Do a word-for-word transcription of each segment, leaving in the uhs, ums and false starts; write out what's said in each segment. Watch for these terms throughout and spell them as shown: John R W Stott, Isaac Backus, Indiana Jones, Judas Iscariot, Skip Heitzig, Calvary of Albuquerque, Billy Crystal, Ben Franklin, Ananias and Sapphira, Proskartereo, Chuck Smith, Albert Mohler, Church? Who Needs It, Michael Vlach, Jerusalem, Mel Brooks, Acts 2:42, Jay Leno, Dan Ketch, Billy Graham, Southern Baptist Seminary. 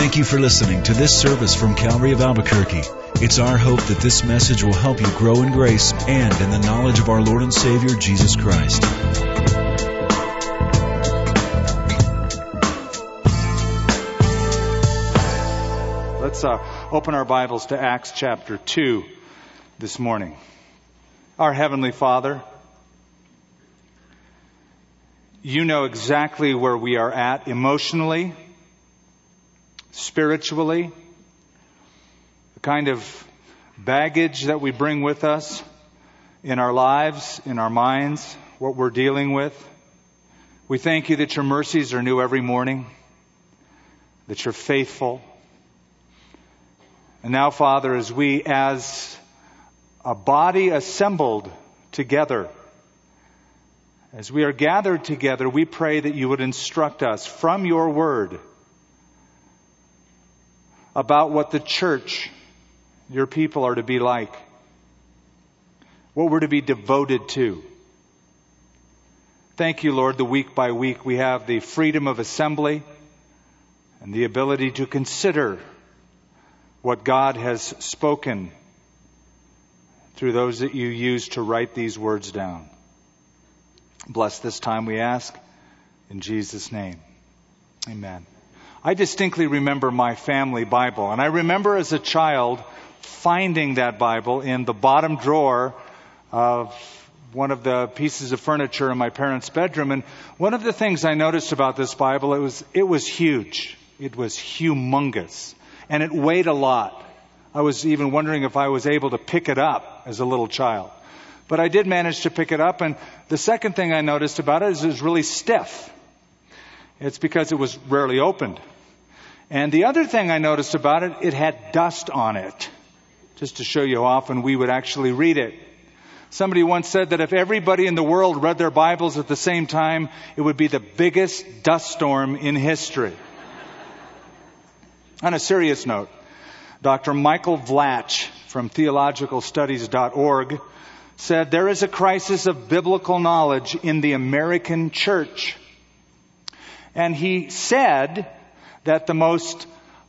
Thank you for listening to this service from Calvary of Albuquerque. It's our hope that this message will help you grow in grace and in the knowledge of our Lord and Savior, Jesus Christ. Let's uh, open our Bibles to Acts chapter two this morning. Our Heavenly Father, you know exactly where we are at emotionally, spiritually, the kind of baggage that we bring with us in our lives, in our minds, what we're dealing with. We thank you that your mercies are new every morning, that you're faithful. And now, Father, as we as a body assembled together, as we are gathered together, we pray that you would instruct us from your word about what the church, your people, are to be like, what we're to be devoted to. Thank you, Lord, that week by week we have the freedom of assembly and the ability to consider what God has spoken through those that you use to write these words down. Bless this time, we ask, in Jesus' name. Amen. I distinctly remember my family Bible, and I remember as a child finding that Bible in the bottom drawer of one of the pieces of furniture in my parents' bedroom. And one of the things I noticed about this Bible, it was it was huge. It was humongous, and it weighed a lot. I was even wondering if I was able to pick it up as a little child. But I did manage to pick it up, and the second thing I noticed about it is it was really stiff. It's because it was rarely opened. And the other thing I noticed about it, it had dust on it, just to show you how often we would actually read it. Somebody once said that if everybody in the world read their Bibles at the same time, it would be the biggest dust storm in history. On a serious note, Doctor Michael Vlach from theological studies dot org said, "There is a crisis of biblical knowledge in the American church." And he said that the most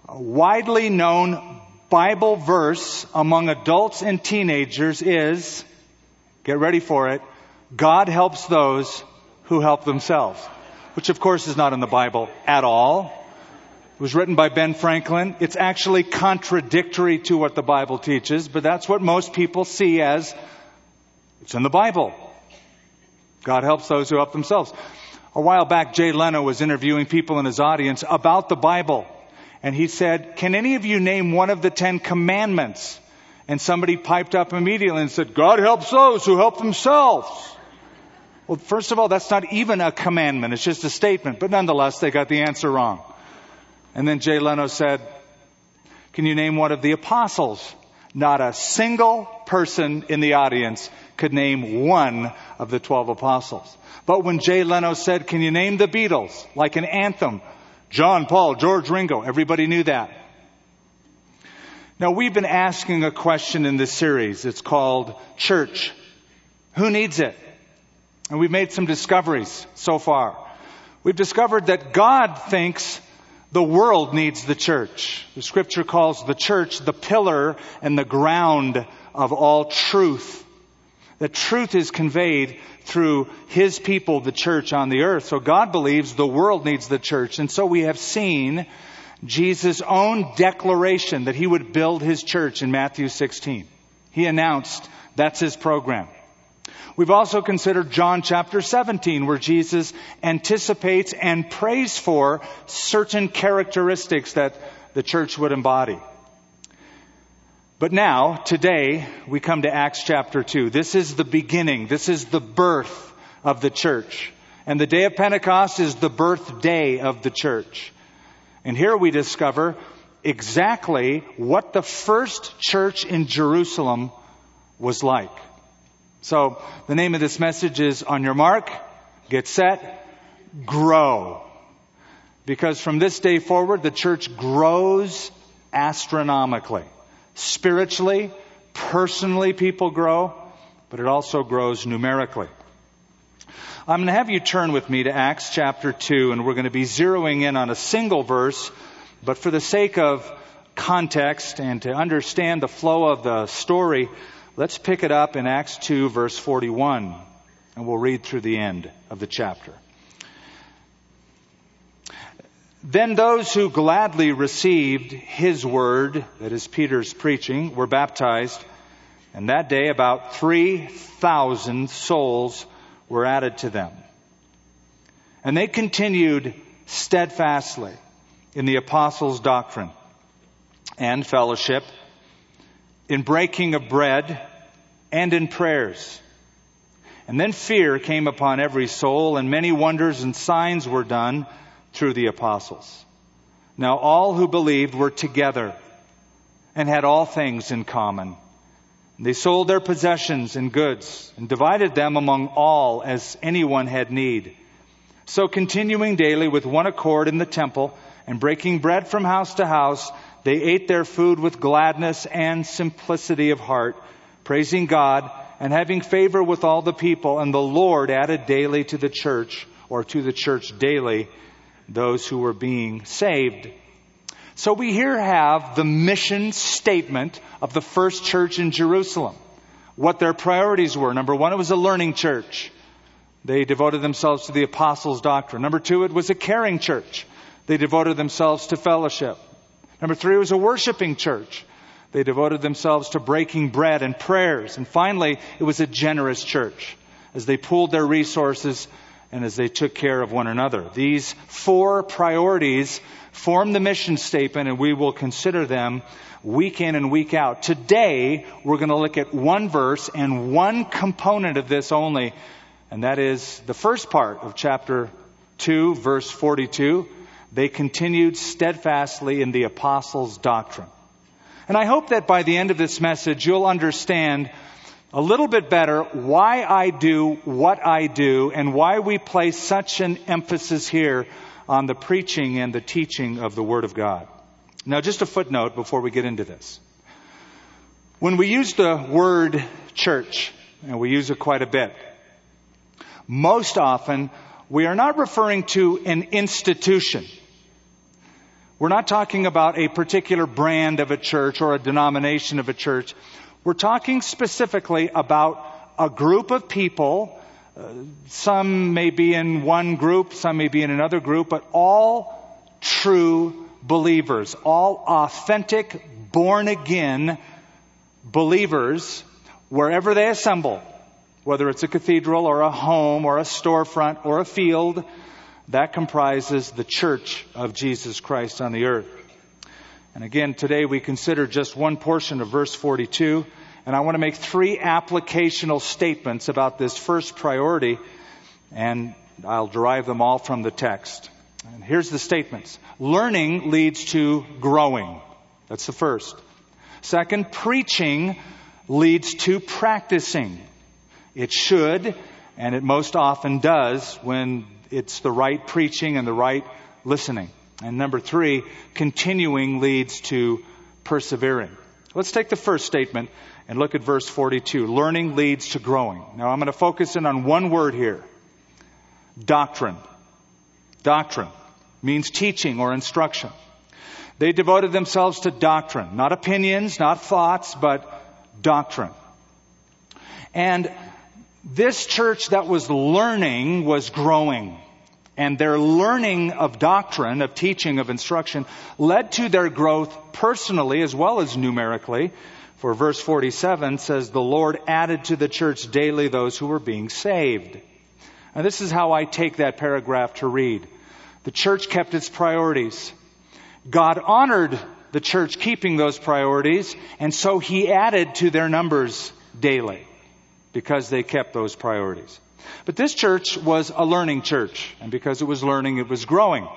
widely known Bible verse among adults and teenagers is, get ready for it, "God helps those who help themselves," which of course is not in the Bible at all. It was written by Ben Franklin. It's actually contradictory to what the Bible teaches, but that's what most people see as it's in the Bible. God helps those who help themselves. A while back, Jay Leno was interviewing people in his audience about the Bible. And he said, "Can any of you name one of the Ten Commandments?" And somebody piped up immediately and said, "God helps those who help themselves." Well, first of all, that's not even a commandment. It's just a statement. But nonetheless, they got the answer wrong. And then Jay Leno said, "Can you name one of the apostles?" Not a single person in the audience could name one of the twelve apostles. But when Jay Leno said, "Can you name the Beatles?" like an anthem, John, Paul, George, Ringo, everybody knew that. Now, we've been asking a question in this series. It's called Church. Who needs it? And we've made some discoveries so far. We've discovered that God thinks the world needs the church. The scripture calls the church the pillar and the ground of all truth. The truth is conveyed through his people, the church on the earth. So God believes the world needs the church. And so we have seen Jesus' own declaration that he would build his church in Matthew sixteen. He announced that's his program. We've also considered John chapter seventeen, where Jesus anticipates and prays for certain characteristics that the church would embody. But now, today, we come to Acts chapter two. This is the beginning. This is the birth of the church. And the day of Pentecost is the birthday of the church. And here we discover exactly what the first church in Jerusalem was like. So the name of this message is On Your Mark, Get Set, Grow. Because from this day forward, the church grows astronomically. Spiritually, personally, people grow, but it also grows numerically. I'm going to have you turn with me to Acts chapter two, and we're going to be zeroing in on a single verse But for the sake of context and to understand the flow of the story, let's pick it up in Acts two, verse forty-one, and we'll read through the end of the chapter. Then those who gladly received his word, that is Peter's preaching, were baptized. And that day about three thousand souls were added to them. And they continued steadfastly in the apostles' doctrine and fellowship, in breaking of bread, and in prayers. And then fear came upon every soul, and many wonders and signs were done through the apostles. Now all who believed were together and had all things in common. They sold their possessions and goods and divided them among all as anyone had need. So continuing daily with one accord in the temple and breaking bread from house to house, they ate their food with gladness and simplicity of heart, praising God and having favor with all the people. And the Lord added daily to the church, or to the church daily, those who were being saved. So we here have the mission statement of the first church in Jerusalem, what their priorities were. Number one, it was a learning church. They devoted themselves to the apostles' doctrine. Number two, it was a caring church. They devoted themselves to fellowship. Number three, it was a worshiping church. They devoted themselves to breaking bread and prayers. And finally, it was a generous church, as they pooled their resources and as they took care of one another. These four priorities form the mission statement, and we will consider them week in and week out. Today, we're going to look at one verse and one component of this only, and that is the first part of chapter two, verse forty-two. They continued steadfastly in the apostles' doctrine. And I hope that by the end of this message, you'll understand a little bit better why I do what I do and why we place such an emphasis here on the preaching and the teaching of the Word of God. Now, just a footnote before we get into this. When we use the word church, and we use it quite a bit, most often we are not referring to an institution. We're not talking about a particular brand of a church or a denomination of a church. We're talking specifically about a group of people. Uh, some may be in one group, some may be in another group, but all true believers, all authentic, born-again believers, wherever they assemble, whether it's a cathedral or a home or a storefront or a field, that comprises the church of Jesus Christ on the earth. And again, today we consider just one portion of verse forty-two, and I want to make three applicational statements about this first priority, and I'll derive them all from the text. And here's the statements. Learning leads to growing. That's the first. Second, preaching leads to practicing. It should, and it most often does, when it's the right preaching and the right listening. And number three, continuing leads to persevering. Let's take the first statement and look at verse forty-two. Learning leads to growing. Now I'm going to focus in on one word here. Doctrine. Doctrine means teaching or instruction. They devoted themselves to doctrine. Not opinions, not thoughts, but doctrine. And this church that was learning was growing. And their learning of doctrine, of teaching, of instruction, led to their growth personally as well as numerically. For verse forty-seven says, the Lord added to the church daily those who were being saved. And this is how I take that paragraph to read. The church kept its priorities. God honored the church keeping those priorities, and so He added to their numbers daily because they kept those priorities. But this church was a learning church, and because it was learning, it was growing.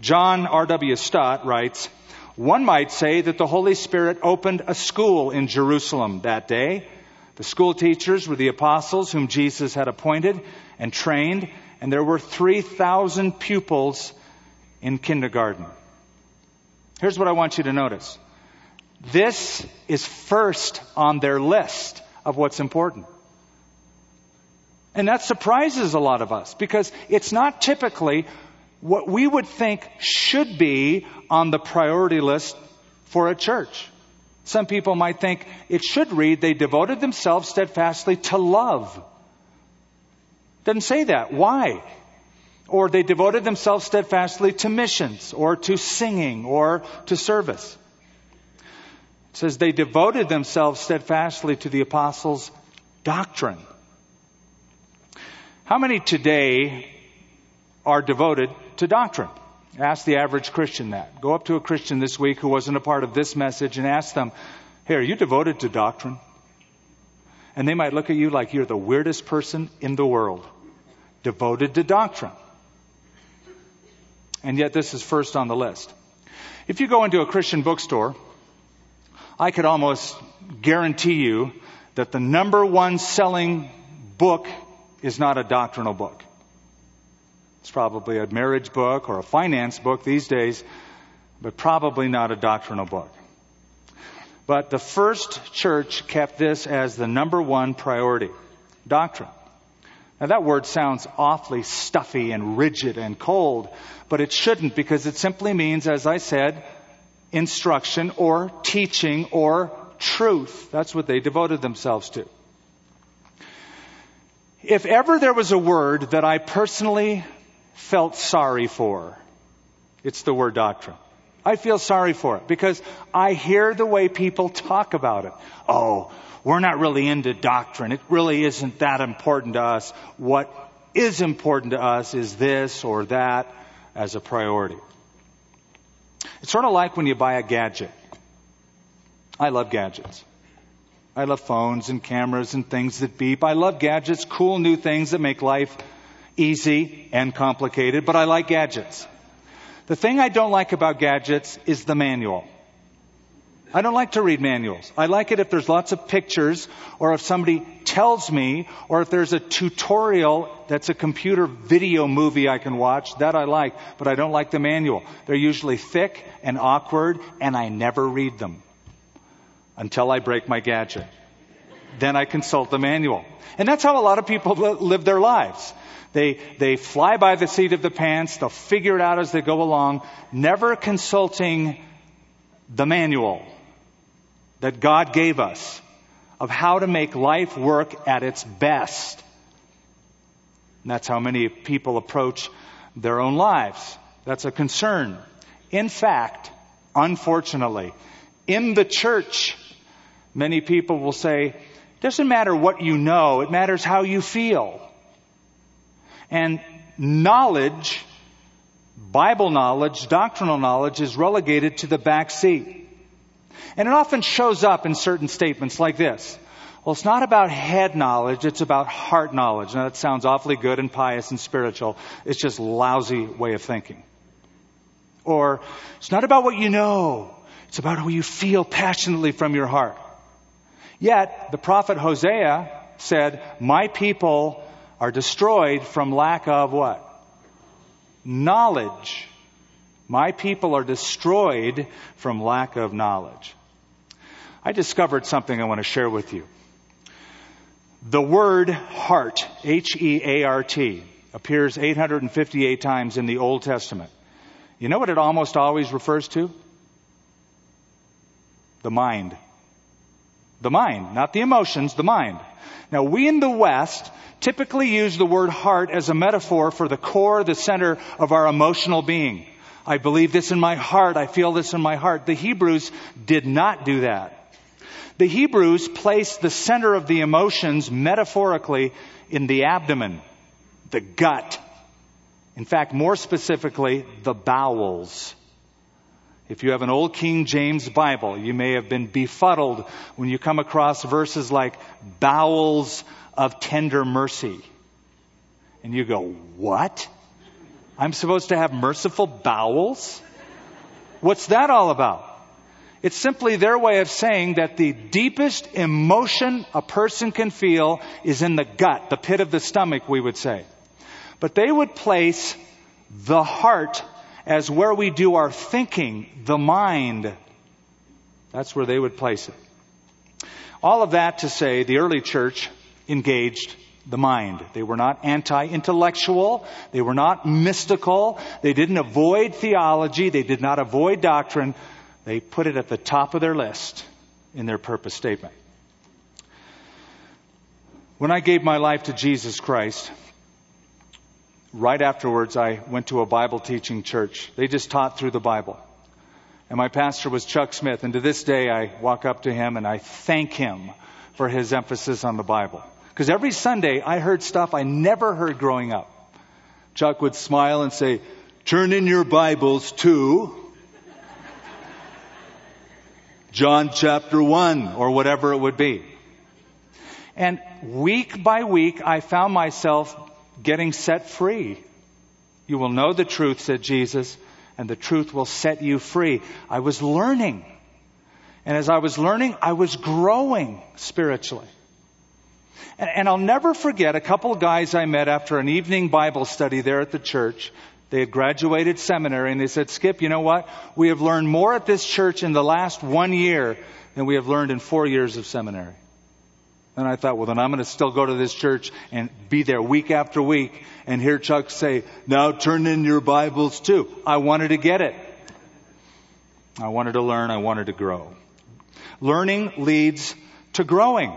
John R W Stott writes, one might say that the Holy Spirit opened a school in Jerusalem that day. The school teachers were the apostles whom Jesus had appointed and trained, and there were three thousand pupils in kindergarten. Here's what I want you to notice. This is first on their list of what's important. And that surprises a lot of us, because it's not typically what we would think should be on the priority list for a church. Some people might think it should read, they devoted themselves steadfastly to love. Doesn't say that. Why? Or they devoted themselves steadfastly to missions or to singing or to service. It says they devoted themselves steadfastly to the apostles' doctrine. How many today are devoted to doctrine? Ask the average Christian that. Go up to a Christian this week who wasn't a part of this message and ask them, hey, are you devoted to doctrine? And they might look at you like you're the weirdest person in the world. Devoted to doctrine. And yet this is first on the list. If you go into a Christian bookstore, I could almost guarantee you that the number one selling book is not a doctrinal book. It's probably a marriage book or a finance book these days, but probably not a doctrinal book. But the first church kept this as the number one priority, doctrine. Now that word sounds awfully stuffy and rigid and cold, but it shouldn't, because it simply means, as I said, instruction or teaching or truth. That's what they devoted themselves to. If ever there was a word that I personally felt sorry for, it's the word doctrine. I feel sorry for it because I hear the way people talk about it. Oh, we're not really into doctrine. It really isn't that important to us. What is important to us is this or that as a priority. It's sort of like when you buy a gadget. I love gadgets. I love phones and cameras and things that beep. I love gadgets, cool new things that make life easy and complicated, but I like gadgets. The thing I don't like about gadgets is the manual. I don't like to read manuals. I like it if there's lots of pictures, or if somebody tells me, or if there's a tutorial that's a computer video movie I can watch. That I like, but I don't like the manual. They're usually thick and awkward, and I never read them. Until I break my gadget. Then I consult the manual. And that's how a lot of people live their lives. They they fly by the seat of the pants. They'll figure it out as they go along, never consulting the manual that God gave us of how to make life work at its best. And that's how many people approach their own lives. That's a concern. In fact, unfortunately, in the church, many people will say, it doesn't matter what you know, it matters how you feel. And knowledge, Bible knowledge, doctrinal knowledge is relegated to the back seat. And it often shows up in certain statements like this. Well, it's not about head knowledge, it's about heart knowledge. Now that sounds awfully good and pious and spiritual. It's just a lousy way of thinking. Or, it's not about what you know. It's about how you feel passionately from your heart. Yet, the prophet Hosea said, my people are destroyed from lack of what? Knowledge. My people are destroyed from lack of knowledge. I discovered something I want to share with you. The word heart, H E A R T, appears eight hundred fifty-eight times in the Old Testament. You know what it almost always refers to? The mind. The mind, not the emotions, the mind. Now, we in the West typically use the word heart as a metaphor for the core, the center of our emotional being. I believe this in my heart. I feel this in my heart. The Hebrews did not do that. The Hebrews placed the center of the emotions metaphorically in the abdomen, the gut. In fact, more specifically, the bowels. If you have an old King James Bible, you may have been befuddled when you come across verses like bowels of tender mercy. And you go, what? I'm supposed to have merciful bowels? What's that all about? It's simply their way of saying that the deepest emotion a person can feel is in the gut, the pit of the stomach, we would say. But they would place the heart as where we do our thinking, the mind. That's where they would place it. All of that to say the early church engaged the mind. They were not anti-intellectual. They were not mystical. They didn't avoid theology. They did not avoid doctrine. They put it at the top of their list in their purpose statement. When I gave my life to Jesus Christ, right afterwards I went to a Bible teaching church. They just taught through the Bible. And my pastor was Chuck Smith. And to this day I walk up to him and I thank him for his emphasis on the Bible. Because every Sunday I heard stuff I never heard growing up. Chuck would smile and say, "Turn in your Bibles to John chapter one," or whatever it would be. And week by week, I found myself getting set free. "You will know the truth," said Jesus, "and the truth will set you free." I was learning. And as I was learning, I was growing spiritually. And, and I'll never forget a couple of guys I met after an evening Bible study there at the church. They had graduated seminary, and they said, "Skip, you know what? We have learned more at this church in the last one year than we have learned in four years of seminary." And I thought, well, then I'm going to still go to this church and be there week after week and hear Chuck say, "Now turn in your Bibles too." I wanted to get it. I wanted to learn. I wanted to grow. Learning leads to growing.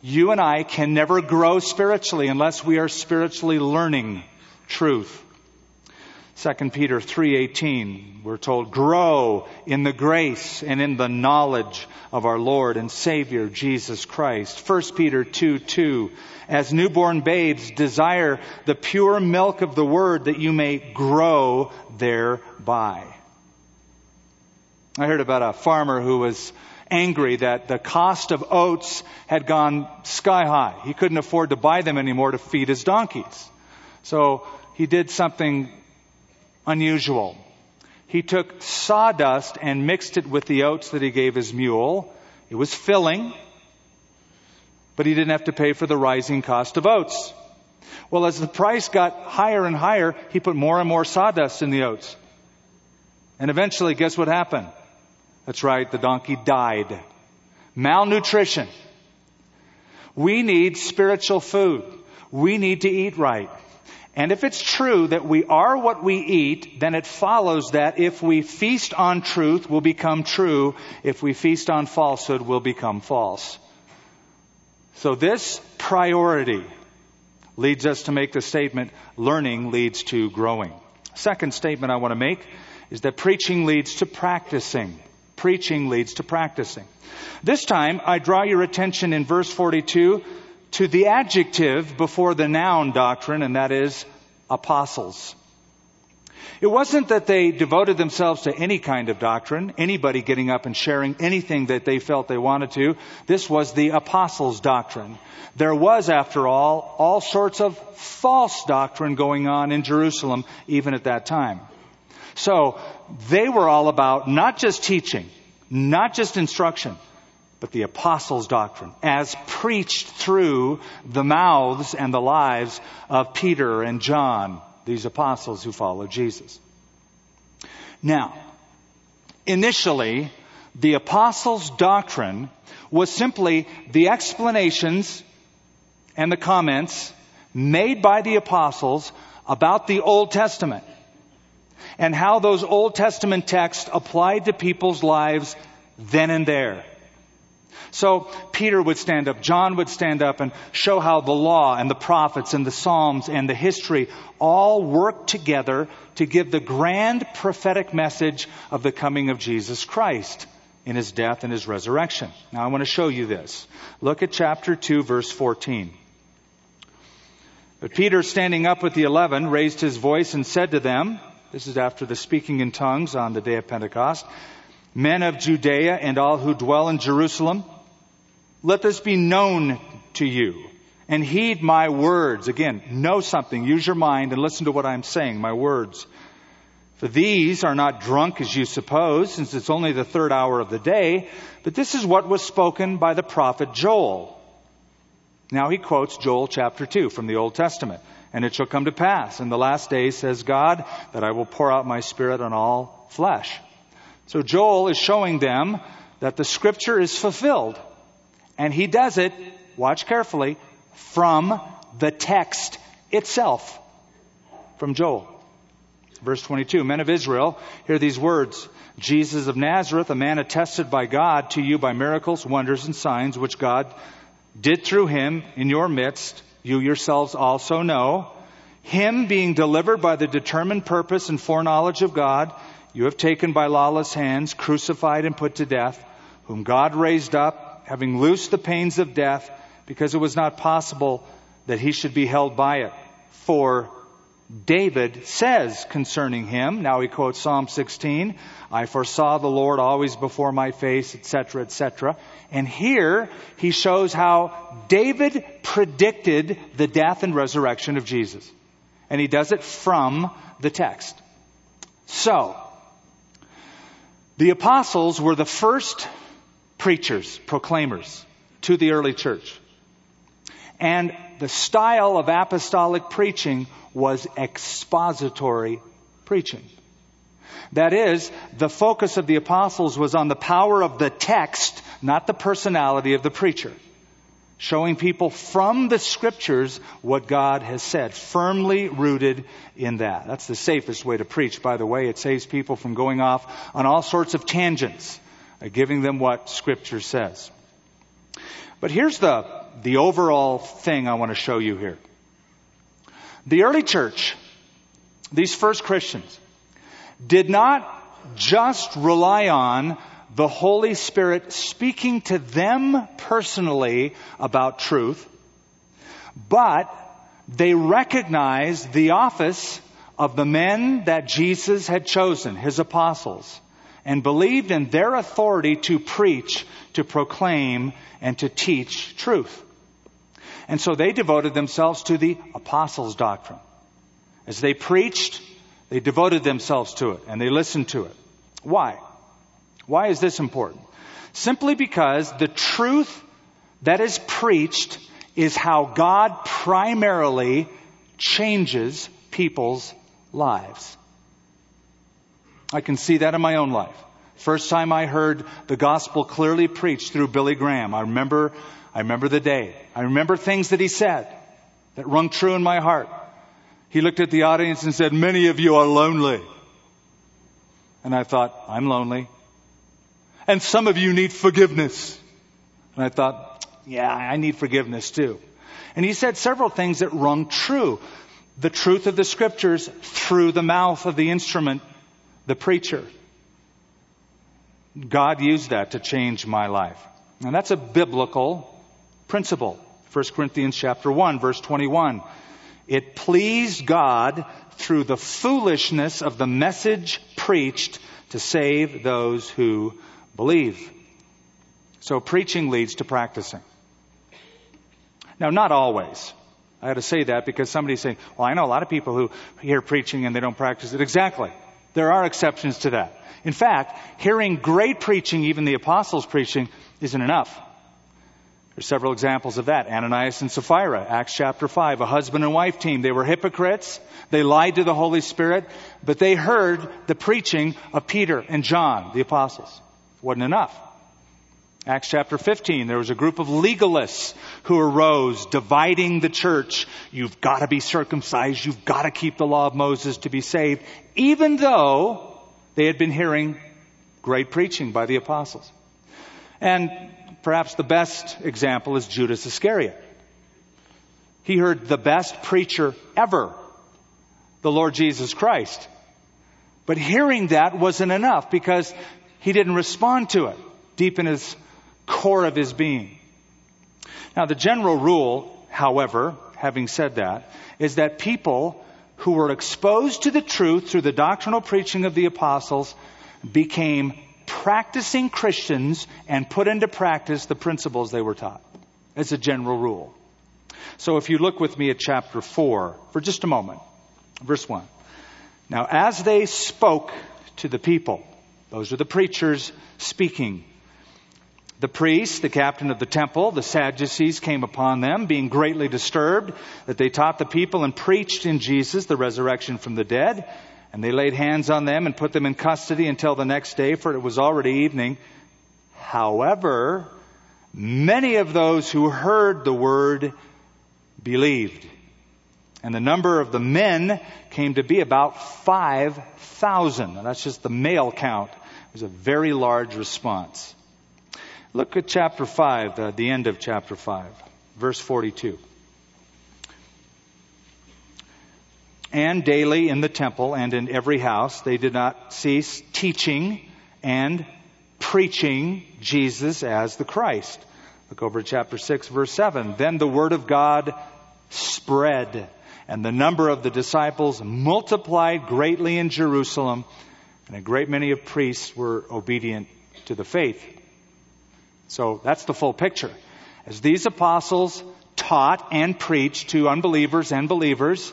You and I can never grow spiritually unless we are spiritually learning truth. Second Peter three eighteen, we're told, "Grow in the grace and in the knowledge of our Lord and Savior, Jesus Christ." First Peter two two, "As newborn babes, desire the pure milk of the Word that you may grow thereby." I heard about a farmer who was angry that the cost of oats had gone sky high. He couldn't afford to buy them anymore to feed his donkeys. So he did something unusual. He took sawdust and mixed it with the oats that he gave his mule. It was filling, but he didn't have to pay for the rising cost of oats. Well, as the price got higher and higher, he put more and more sawdust in the oats. And eventually, guess what happened? That's right, the donkey died. Malnutrition. We need spiritual food. We need to eat right. And if it's true that we are what we eat, then it follows that if we feast on truth, we'll become true. If we feast on falsehood, we'll become false. So this priority leads us to make the statement, learning leads to growing. Second statement I want to make is that preaching leads to practicing. Preaching leads to practicing. This time, I draw your attention in verse forty-two to the adjective before the noun doctrine, and that is apostles. It wasn't that they devoted themselves to any kind of doctrine, anybody getting up and sharing anything that they felt they wanted to. This was the apostles' doctrine. There was, after all, all sorts of false doctrine going on in Jerusalem, even at that time. So they were all about not just teaching, not just instruction, but the apostles' doctrine, as preached through the mouths and the lives of Peter and John, these apostles who followed Jesus. Now, initially, the apostles' doctrine was simply the explanations and the comments made by the apostles about the Old Testament and how those Old Testament texts applied to people's lives then and there. So Peter would stand up, John would stand up and show how the law and the prophets and the Psalms and the history all work together to give the grand prophetic message of the coming of Jesus Christ in his death and his resurrection. Now I want to show you this. Look at chapter two, verse fourteen. "But Peter, standing up with the eleven, raised his voice and said to them," this is after the speaking in tongues on the day of Pentecost, "Men of Judea and all who dwell in Jerusalem, let this be known to you, and heed my words." Again, know something, use your mind and listen to what I'm saying, my words. "For these are not drunk as you suppose, since it's only the third hour of the day, but this is what was spoken by the prophet Joel." Now he quotes Joel chapter two from the Old Testament. "And it shall come to pass in the last days, says God, that I will pour out my Spirit on all flesh." So Joel is showing them that the Scripture is fulfilled. And he does it, watch carefully, from the text itself from Joel. Verse twenty-two, men of Israel, hear these words. Jesus of Nazareth, a man attested by God to you by miracles, wonders, and signs, which God did through him in your midst, you yourselves also know. Him being delivered by the determined purpose and foreknowledge of God, you have taken by lawless hands, crucified and put to death, whom God raised up, having loosed the pains of death, because it was not possible that he should be held by it. For David says concerning him, now he quotes Psalm sixteen, I foresaw the Lord always before my face, et cetera, et cetera. And here he shows how David predicted the death and resurrection of Jesus. And he does it from the text. So, the apostles were the first preachers, proclaimers to the early church. And the style of apostolic preaching was expository preaching. That is, the focus of the apostles was on the power of the text, not the personality of the preacher. Showing people from the scriptures what God has said, firmly rooted in that. That's the safest way to preach, by the way. It saves people from going off on all sorts of tangents, giving them what scripture says. But here's the, the overall thing I want to show you here. The early church, these first Christians, did not just rely on the Holy Spirit speaking to them personally about truth, but they recognized the office of the men that Jesus had chosen, his apostles, and believed in their authority to preach, to proclaim, and to teach truth. And so they devoted themselves to the apostles' doctrine. As they preached, they devoted themselves to it, and they listened to it. Why? Why is this important? Simply because the truth that is preached is how God primarily changes people's lives. I can see that in my own life. First time I heard the gospel clearly preached through Billy Graham, I remember I remember the day. I remember things that he said that rung true in my heart. He looked at the audience and said, many of you are lonely. And I thought, I'm lonely. And some of you need forgiveness. And I thought, yeah, I need forgiveness too. And he said several things that rung true. The truth of the scriptures through the mouth of the instrument, the preacher. God used that to change my life. And that's a biblical principle. First Corinthians chapter one, verse twenty-one. It pleased God through the foolishness of the message preached to save those who believe. So preaching leads to practicing. Now, not always. I had to say that because somebody's saying, well, I know a lot of people who hear preaching and they don't practice it. Exactly. There are exceptions to that. In fact, hearing great preaching, even the apostles' preaching, isn't enough. There's several examples of that. Ananias and Sapphira, Acts chapter five, a husband and wife team. They were hypocrites. They lied to the Holy Spirit, but they heard the preaching of Peter and John, the apostles. It wasn't enough. Acts chapter fifteen, there was a group of legalists who arose, dividing the church. You've got to be circumcised. You've got to keep the law of Moses to be saved, even though they had been hearing great preaching by the apostles. And perhaps the best example is Judas Iscariot. He heard the best preacher ever, the Lord Jesus Christ. But hearing that wasn't enough because he didn't respond to it deep in his core of his being. Now, the general rule, however, having said that, is that people who were exposed to the truth through the doctrinal preaching of the apostles became practicing Christians and put into practice the principles they were taught as a general rule. So if you look with me at chapter four for just a moment, verse one. Now, as they spoke to the people, those are the preachers speaking. The priests, the captain of the temple, the Sadducees came upon them, being greatly disturbed that they taught the people and preached in Jesus the resurrection from the dead. And they laid hands on them and put them in custody until the next day, for it was already evening. However, many of those who heard the word believed. And the number of the men came to be about five thousand. Now that's just the male count. It was a very large response. Look at chapter five, uh, the end of chapter five, verse forty-two. And daily in the temple and in every house they did not cease teaching and preaching Jesus as the Christ. Look over chapter six, verse seven. Then the word of God spread, and the number of the disciples multiplied greatly in Jerusalem, and a great many of priests were obedient to the faith. So that's the full picture. As these apostles taught and preached to unbelievers and believers,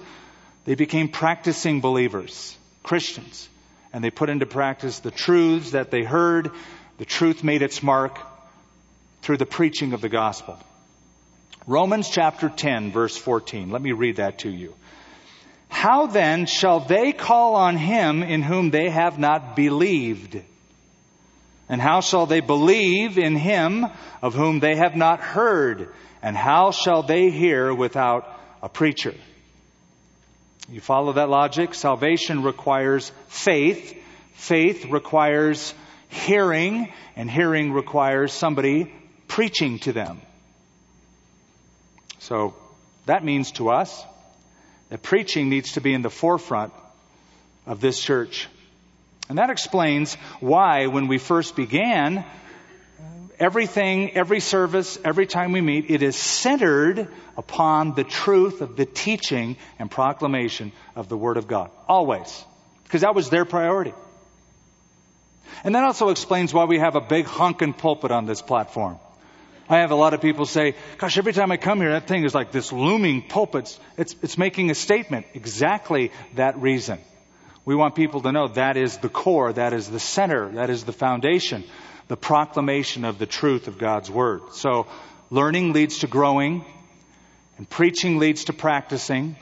they became practicing believers, Christians, and they put into practice the truths that they heard. The truth made its mark through the preaching of the gospel. Romans chapter ten, verse fourteen. Let me read that to you. How then shall they call on him in whom they have not believed? And how shall they believe in him of whom they have not heard? And how shall they hear without a preacher? You follow that logic? Salvation requires faith. Faith requires hearing. And hearing requires somebody preaching to them. So that means to us that preaching needs to be in the forefront of this church. And that explains why when we first began, everything, every service, every time we meet, it is centered upon the truth of the teaching and proclamation of the Word of God. Always. Because that was their priority. And that also explains why we have a big honkin' pulpit on this platform. I have a lot of people say, gosh, every time I come here, that thing is like this looming pulpit. It's, it's making a statement. Exactly that reason. We want people to know that is the core, that is the center, that is the foundation, the proclamation of the truth of God's Word. So learning leads to growing, and preaching leads to practicing.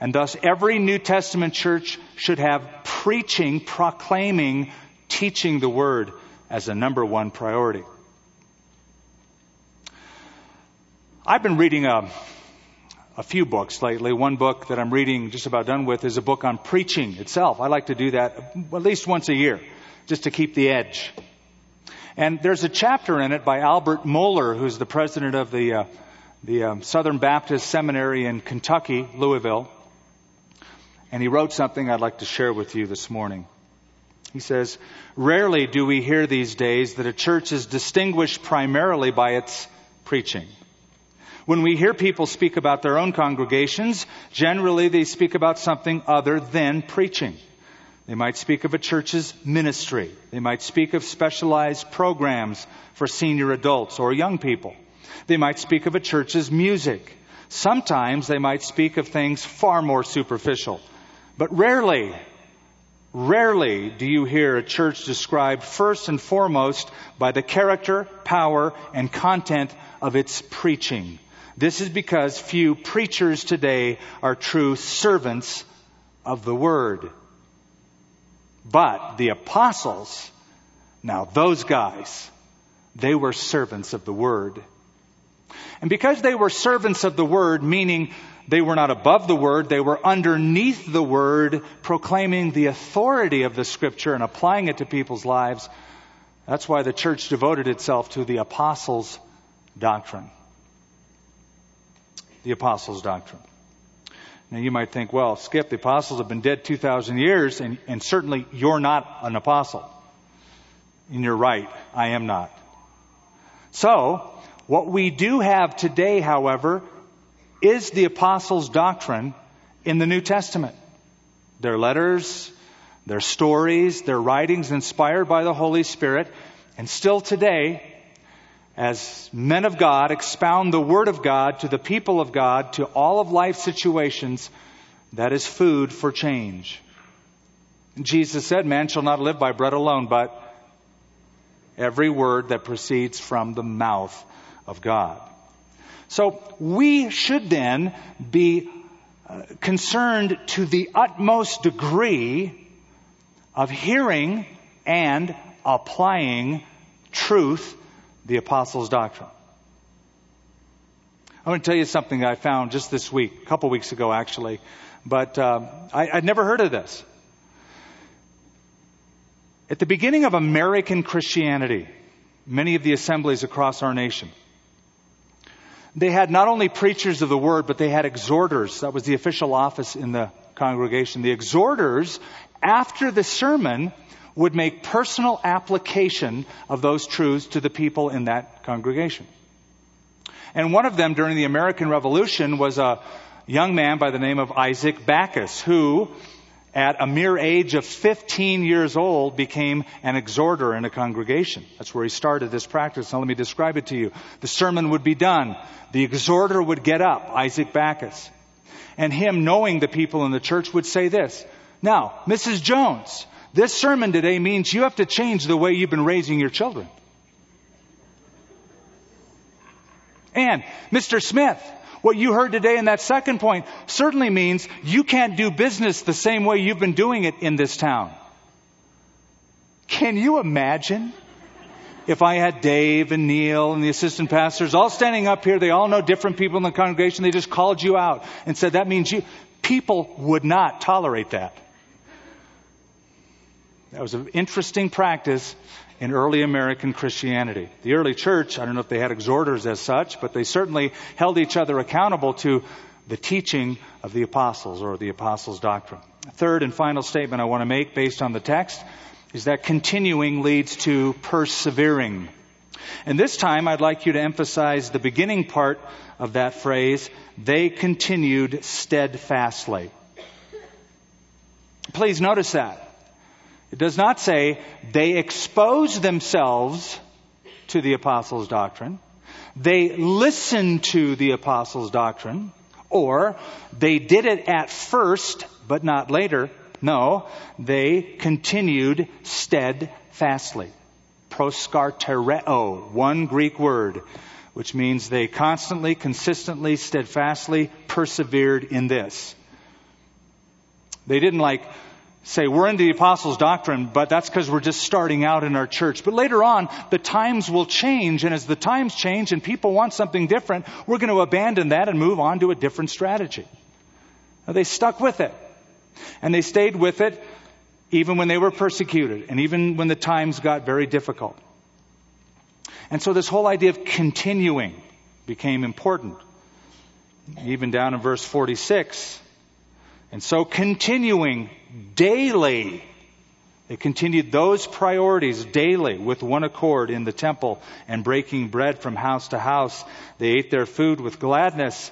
And thus, every New Testament church should have preaching, proclaiming, teaching the Word as a number one priority. I've been reading a, a few books lately. One book that I'm reading, just about done with, is a book on preaching itself. I like to do that at least once a year, just to keep the edge. And there's a chapter in it by Albert Mohler, who's the president of the, uh, the um, Southern Baptist Seminary in Kentucky, Louisville. And he wrote something I'd like to share with you this morning. He says, rarely do we hear these days that a church is distinguished primarily by its preaching. When we hear people speak about their own congregations, generally they speak about something other than preaching. They might speak of a church's ministry. They might speak of specialized programs for senior adults or young people. They might speak of a church's music. Sometimes they might speak of things far more superficial. But rarely, rarely do you hear a church described first and foremost by the character, power, and content of its preaching. This is because few preachers today are true servants of the Word. But the apostles, now those guys, they were servants of the Word. And because they were servants of the Word, meaning they were not above the Word, they were underneath the Word, proclaiming the authority of the Scripture and applying it to people's lives, that's why the church devoted itself to the apostles' doctrine. The apostles' doctrine. Now you might think, well, Skip, the apostles have been dead two thousand years, and, and certainly you're not an apostle. And you're right, I am not. So, what we do have today, however, is the apostles' doctrine in the New Testament. Their letters, their stories, their writings inspired by the Holy Spirit, and still today, as men of God expound the Word of God to the people of God, to all of life's situations, that is food for change. Jesus said, man shall not live by bread alone, but every word that proceeds from the mouth of God. So we should then be concerned to the utmost degree of hearing and applying truth, the apostles' doctrine. I want to tell you something that I found just this week, a couple weeks ago actually, but um, I, I'd never heard of this. At the beginning of American Christianity, many of the assemblies across our nation, they had not only preachers of the word, but they had exhorters. That was the official office in the congregation. The exhorters, after the sermon, would make personal application of those truths to the people in that congregation. And one of them during the American Revolution was a young man by the name of Isaac Backus, who at a mere age of fifteen years old became an exhorter in a congregation. That's where he started this practice. Now let me describe it to you. The sermon would be done. The exhorter would get up, Isaac Backus. And him, knowing the people in the church, would say this. Now, Missus Jones, this sermon today means you have to change the way you've been raising your children. And, Mister Smith, what you heard today in that second point certainly means you can't do business the same way you've been doing it in this town. Can you imagine if I had Dave and Neil and the assistant pastors all standing up here, they all know different people in the congregation, they just called you out and said, that means you. People would not tolerate that. That was an interesting practice in early American Christianity. The early church, I don't know if they had exhorters as such, but they certainly held each other accountable to the teaching of the apostles or the apostles' doctrine. The third and final statement I want to make based on the text is that continuing leads to persevering. And this time I'd like you to emphasize the beginning part of that phrase, they continued steadfastly. Please notice that. It does not say they exposed themselves to the apostles' doctrine, they listened to the apostles' doctrine, or they did it at first but not later. No, they continued steadfastly. Proskartereo, one Greek word, which means they constantly, consistently, steadfastly persevered in this. They didn't like... say, we're into the apostles' doctrine, but that's because we're just starting out in our church. But later on, the times will change, and as the times change and people want something different, we're going to abandon that and move on to a different strategy. Now, they stuck with it, and they stayed with it even when they were persecuted and even when the times got very difficult. And so this whole idea of continuing became important. Even down in verse forty-six, and so continuing daily, they continued those priorities daily with one accord in the temple and breaking bread from house to house. They ate their food with gladness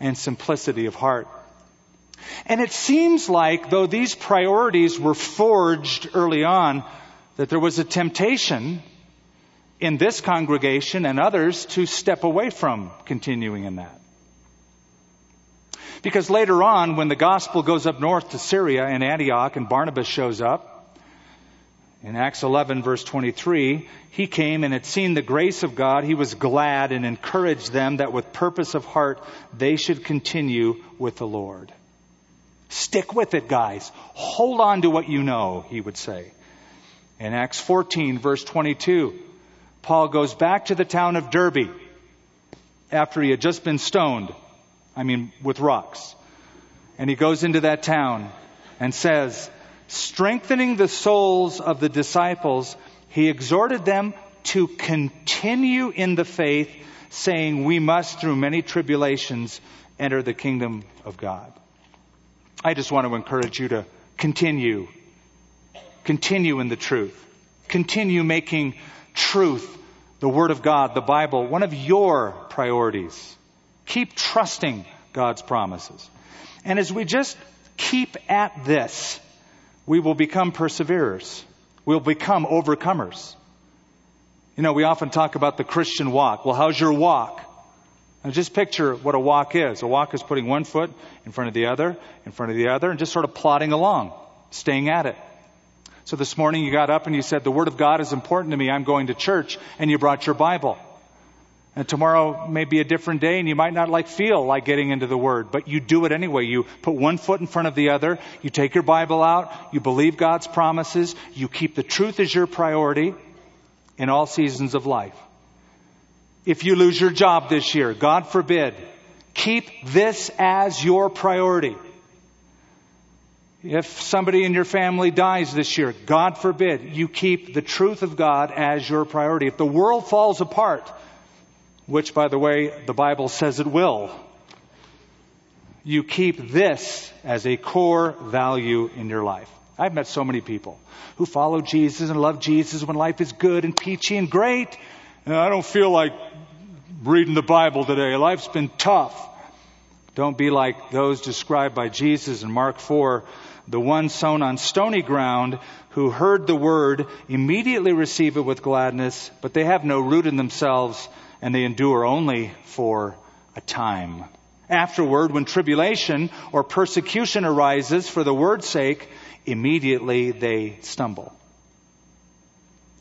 and simplicity of heart. And it seems like though these priorities were forged early on, that there was a temptation in this congregation and others to step away from continuing in that. Because later on, when the gospel goes up north to Syria and Antioch and Barnabas shows up, in Acts eleven, verse twenty-three, he came and had seen the grace of God. He was glad and encouraged them that with purpose of heart, they should continue with the Lord. Stick with it, guys. Hold on to what you know, he would say. In Acts fourteen, verse twenty-two, Paul goes back to the town of Derbe after he had just been stoned. I mean, with rocks. And he goes into that town and says, strengthening the souls of the disciples, he exhorted them to continue in the faith, saying, we must through many tribulations enter the kingdom of God. I just want to encourage you to continue. Continue in the truth. Continue making truth, the Word of God, the Bible, one of your priorities. Keep trusting God's promises. And as we just keep at this, we will become perseverers. We'll become overcomers. You know, we often talk about the Christian walk. Well, how's your walk? Now just picture what a walk is. A walk is putting one foot in front of the other, in front of the other, and just sort of plodding along, staying at it. So this morning you got up and you said, the Word of God is important to me. I'm going to church. And you brought your Bible. And tomorrow may be a different day and you might not like feel like getting into the Word, but you do it anyway. You put one foot in front of the other, you take your Bible out, you believe God's promises, you keep the truth as your priority in all seasons of life. If you lose your job this year, God forbid, Keep this as your priority. If somebody in your family dies this year, God forbid, you keep the truth of God as your priority. If the world falls apart, which, by the way, the Bible says it will, you keep this as a core value in your life. I've met so many people who follow Jesus and love Jesus when life is good and peachy and great. And I don't feel like reading the Bible today. Life's been tough. Don't be like those described by Jesus in Mark four, the one sown on stony ground, who heard the word, immediately receive it with gladness, but they have no root in themselves, and they endure only for a time. Afterward, when tribulation or persecution arises for the word's sake, immediately they stumble.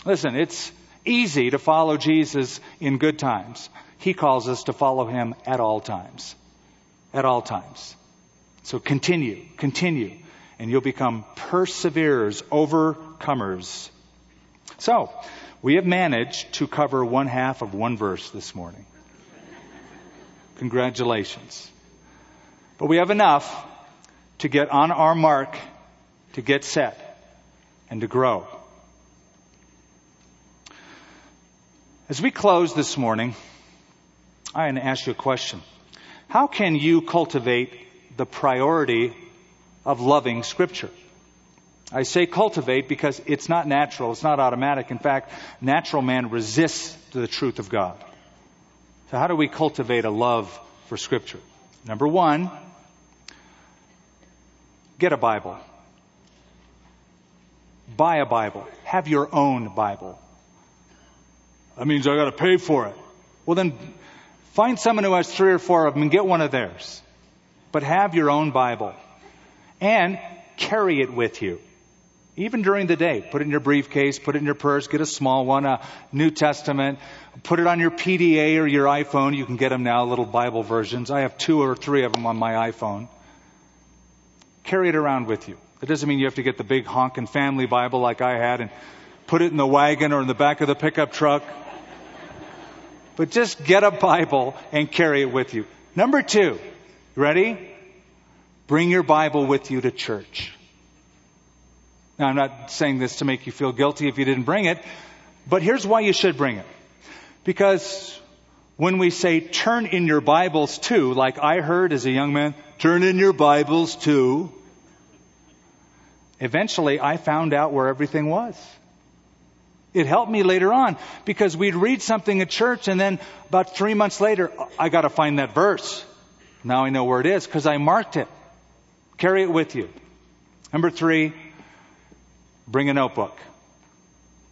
Listen, it's easy to follow Jesus in good times. He calls us to follow him at all times. At all times. So continue, continue, and you'll become perseverers, overcomers. So, we have managed to cover one half of one verse this morning. Congratulations. But we have enough to get on our mark, to get set, and to grow. As we close this morning, I'm going to ask you a question. How can you cultivate the priority of loving Scripture? I say cultivate because it's not natural. It's not automatic. In fact, natural man resists the truth of God. So how do we cultivate a love for Scripture? Number one, get a Bible. Buy a Bible. Have your own Bible. That means I got to pay for it. Well, then find someone who has three or four of them and get one of theirs. But have your own Bible. And carry it with you. Even during the day. Put it in your briefcase. Put it in your purse. Get a small one, a New Testament. Put it on your P D A or your iPhone. You can get them now, little Bible versions. I have two or three of them on my iPhone. Carry it around with you. That doesn't mean you have to get the big honkin' family Bible like I had and put it in the wagon or in the back of the pickup truck. But just get a Bible and carry it with you. Number two, ready? Bring your Bible with you to church. Now, I'm not saying this to make you feel guilty if you didn't bring it, but here's why you should bring it. Because when we say turn in your Bibles to, like I heard as a young man, turn in your Bibles to, eventually I found out where everything was. It helped me later on because we'd read something at church and then about three months later, I got to find that verse. Now I know where it is because I marked it. Carry it with you. Number three, bring a notebook.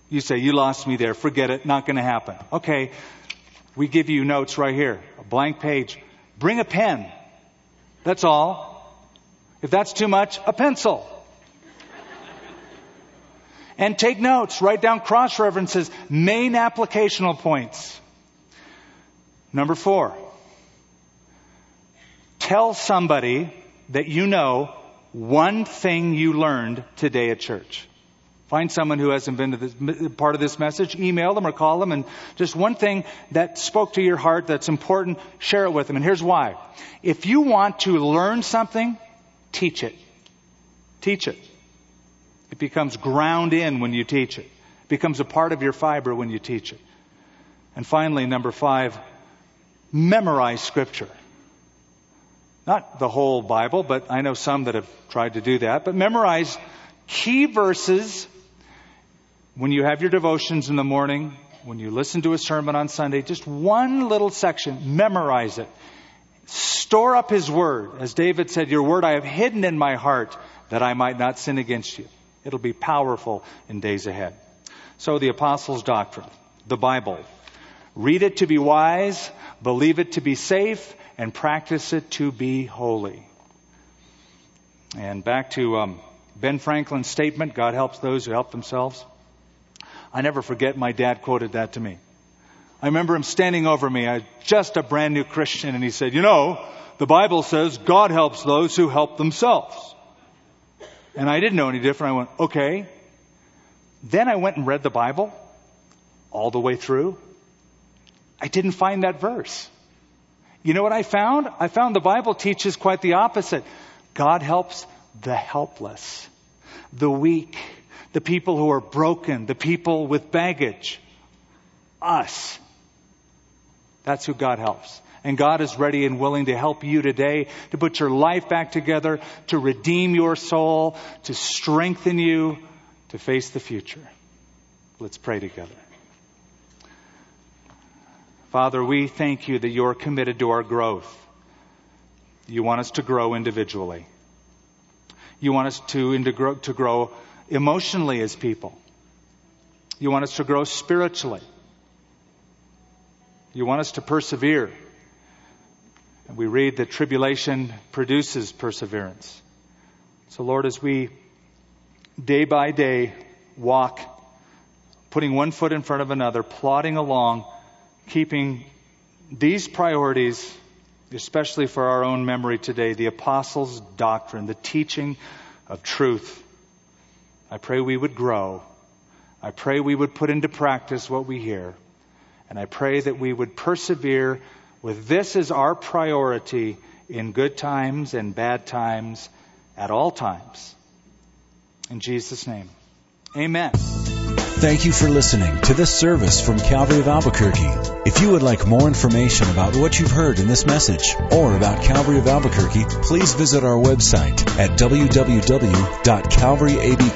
You say, you lost me there. Forget it. Not going to happen. Okay. We give you notes right here. A blank page. Bring a pen. That's all. If that's too much, a pencil. And take notes. Write down cross-references, main applicational points. Number four, tell somebody that you know one thing you learned today at church. Find someone who hasn't been to this, part of this message. Email them or call them. And just one thing that spoke to your heart that's important, share it with them. And here's why. If you want to learn something, teach it. Teach it. It becomes ground in when you teach it. It becomes a part of your fiber when you teach it. And finally, number five, memorize Scripture. Not the whole Bible, but I know some that have tried to do that. But memorize key verses when you have your devotions in the morning, when you listen to a sermon on Sunday. Just one little section, memorize it. Store up his word. As David said, your word I have hidden in my heart that I might not sin against you. It'll be powerful in days ahead. So the Apostles' Doctrine, the Bible. Read it to be wise, believe it to be safe, and practice it to be holy. And back to um, Ben Franklin's statement, God helps those who help themselves. I never forget my dad quoted that to me. I remember him standing over me, I just a brand new Christian, and he said, you know, the Bible says God helps those who help themselves. And I didn't know any different. I went, okay. Then I went and read the Bible all the way through. I didn't find that verse. You know what I found? I found the Bible teaches quite the opposite. God helps the helpless, the weak, the people who are broken, the people with baggage, us. That's who God helps. And God is ready and willing to help you today, to put your life back together, to redeem your soul, to strengthen you, to face the future. Let's pray together. Father, we thank you that you're committed to our growth. You want us to grow individually. You want us to, to grow emotionally as people. You want us to grow spiritually. You want us to persevere. And we read that tribulation produces perseverance. So, Lord, as we day by day walk, putting one foot in front of another, plodding along, keeping these priorities, especially for our own memory today, the apostles' doctrine, the teaching of truth. I pray we would grow. I pray we would put into practice what we hear. And I pray that we would persevere with this as our priority in good times and bad times, at all times. In Jesus' name, amen. Thank you for listening to this service from Calvary of Albuquerque. If you would like more information about what you've heard in this message or about Calvary of Albuquerque, please visit our website at w w w dot calvary a b